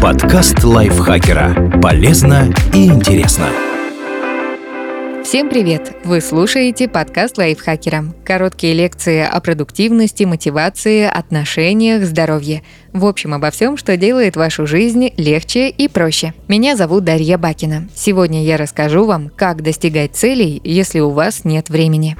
Подкаст Лайфхакера. Полезно и интересно. Всем привет! Вы слушаете подкаст Лайфхакера. Короткие лекции о продуктивности, мотивации, отношениях, здоровье. В общем, обо всем, что делает вашу жизнь легче и проще. Меня зовут Дарья Бакина. Сегодня я расскажу вам, как достигать целей, если у вас нет времени.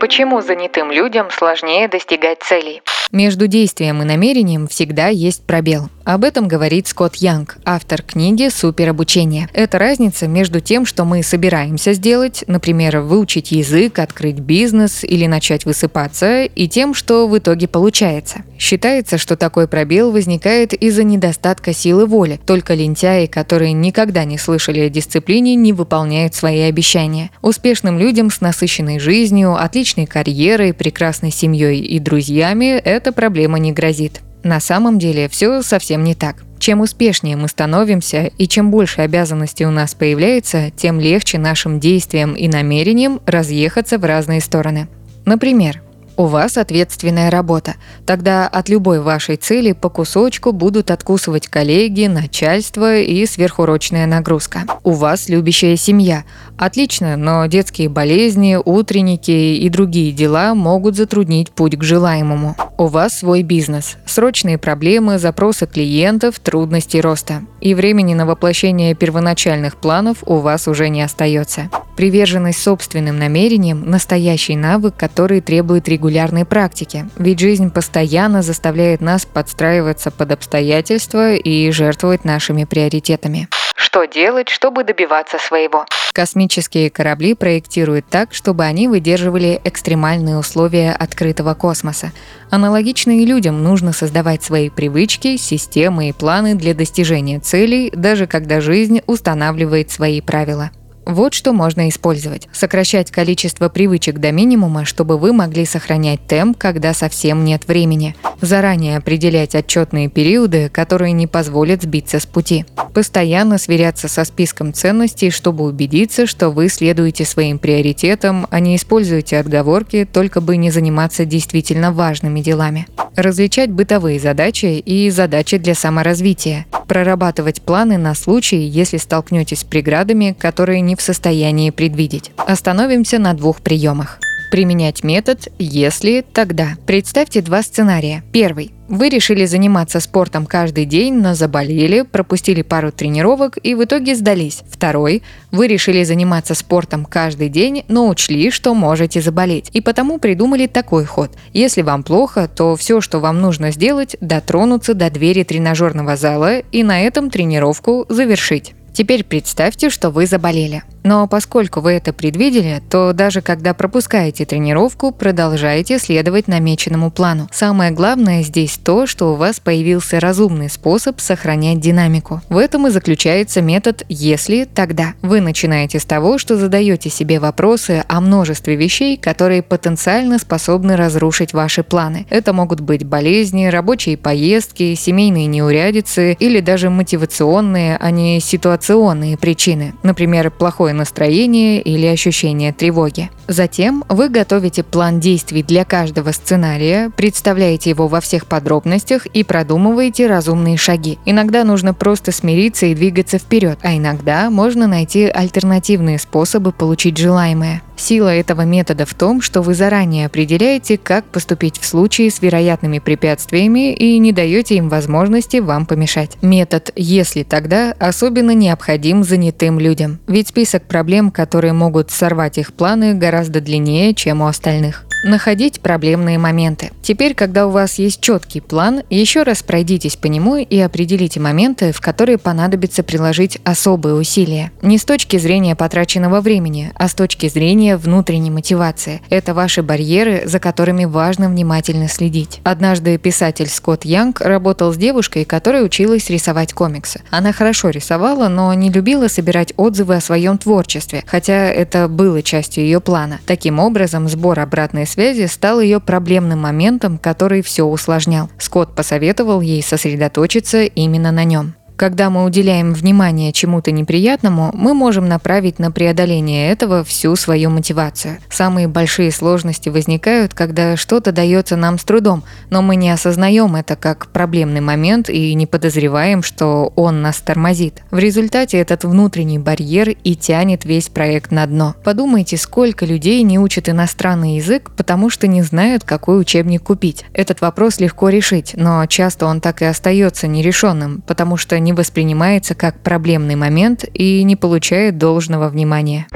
Почему занятым людям сложнее достигать целей? Между действием и намерением всегда есть пробел. Об этом говорит Скотт Янг, автор книги «Суперобучение». Это разница между тем, что мы собираемся сделать, например, выучить язык, открыть бизнес или начать высыпаться, и тем, что в итоге получается. Считается, что такой пробел возникает из-за недостатка силы воли. Только лентяи, которые никогда не слышали о дисциплине, не выполняют свои обещания. Успешным людям с насыщенной жизнью, отличной карьерой, прекрасной семьей и друзьями – эта проблема не грозит. На самом деле все совсем не так. Чем успешнее мы становимся и чем больше обязанностей у нас появляется, тем легче нашим действиям и намерениям разъехаться в разные стороны. Например, у вас ответственная работа. Тогда от любой вашей цели по кусочку будут откусывать коллеги, начальство и сверхурочная нагрузка. У вас любящая семья. Отлично, но детские болезни, утренники и другие дела могут затруднить путь к желаемому. У вас свой бизнес. Срочные проблемы, запросы клиентов, трудности роста. И времени на воплощение первоначальных планов у вас уже не остается. Приверженность собственным намерениям – настоящий навык, который требует регулярной практики, ведь жизнь постоянно заставляет нас подстраиваться под обстоятельства и жертвовать нашими приоритетами. Что делать, чтобы добиваться своего? Космические корабли проектируют так, чтобы они выдерживали экстремальные условия открытого космоса. Аналогично и людям нужно создавать свои привычки, системы и планы для достижения целей, даже когда жизнь устанавливает свои правила. Вот что можно использовать. Сокращать количество привычек до минимума, чтобы вы могли сохранять темп, когда совсем нет времени. Заранее определять отчетные периоды, которые не позволят сбиться с пути. Постоянно сверяться со списком ценностей, чтобы убедиться, что вы следуете своим приоритетам, а не используете отговорки, только бы не заниматься действительно важными делами. Различать бытовые задачи и задачи для саморазвития. Прорабатывать планы на случай, если столкнетесь с преградами, которые не в состоянии предвидеть. Остановимся на двух приемах. Применять метод «если, тогда». Представьте два сценария. Первый. Вы решили заниматься спортом каждый день, но заболели, пропустили пару тренировок и в итоге сдались. Второй. Вы решили заниматься спортом каждый день, но учли, что можете заболеть, и потому придумали такой ход. Если вам плохо, то все, что вам нужно сделать – дотронуться до двери тренажерного зала и на этом тренировку завершить. Теперь представьте, что вы заболели. Но поскольку вы это предвидели, то даже когда пропускаете тренировку, продолжаете следовать намеченному плану. Самое главное здесь то, что у вас появился разумный способ сохранять динамику. В этом и заключается метод «если, тогда». Вы начинаете с того, что задаете себе вопросы о множестве вещей, которые потенциально способны разрушить ваши планы. Это могут быть болезни, рабочие поездки, семейные неурядицы или даже мотивационные, а не ситуационные причины. Например, плохое настроение или ощущение тревоги. Затем вы готовите план действий для каждого сценария, представляете его во всех подробностях и продумываете разумные шаги. Иногда нужно просто смириться и двигаться вперед, а иногда можно найти альтернативные способы получить желаемое. Сила этого метода в том, что вы заранее определяете, как поступить в случае с вероятными препятствиями и не даете им возможности вам помешать. Метод «если тогда» особенно необходим занятым людям, ведь список проблем, которые могут сорвать их планы, гораздо длиннее, чем у остальных. Находить проблемные моменты. Теперь, когда у вас есть четкий план, еще раз пройдитесь по нему и определите моменты, в которые понадобится приложить особые усилия. Не с точки зрения потраченного времени, а с точки зрения внутренней мотивации. Это ваши барьеры, за которыми важно внимательно следить. Однажды писатель Скотт Янг работал с девушкой, которая училась рисовать комиксы. Она хорошо рисовала, но не любила собирать отзывы о своем творчестве, хотя это было частью ее плана. Таким образом, сбор обратной связи стал ее проблемным моментом, который все усложнял. Скотт посоветовал ей сосредоточиться именно на нем. Когда мы уделяем внимание чему-то неприятному, мы можем направить на преодоление этого всю свою мотивацию. Самые большие сложности возникают, когда что-то дается нам с трудом, но мы не осознаем это как проблемный момент и не подозреваем, что он нас тормозит. В результате этот внутренний барьер и тянет весь проект на дно. Подумайте, сколько людей не учат иностранный язык, потому что не знают, какой учебник купить. Этот вопрос легко решить, но часто он так и остается нерешенным, потому что не воспринимается как проблемный момент и не получает должного внимания.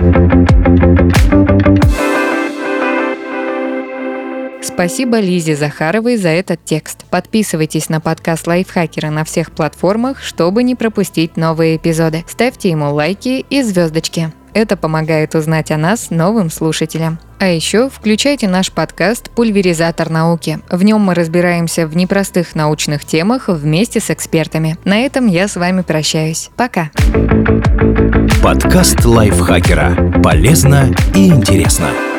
Спасибо Лизе Захаровой за этот текст. Подписывайтесь на подкаст Лайфхакера на всех платформах, чтобы не пропустить новые эпизоды. Ставьте ему лайки и звездочки. Это помогает узнать о нас новым слушателям. А еще включайте наш подкаст «Пульверизатор науки». В нем мы разбираемся в непростых научных темах вместе с экспертами. На этом я с вами прощаюсь. Пока! Подкаст Лайфхакера. Полезно и интересно.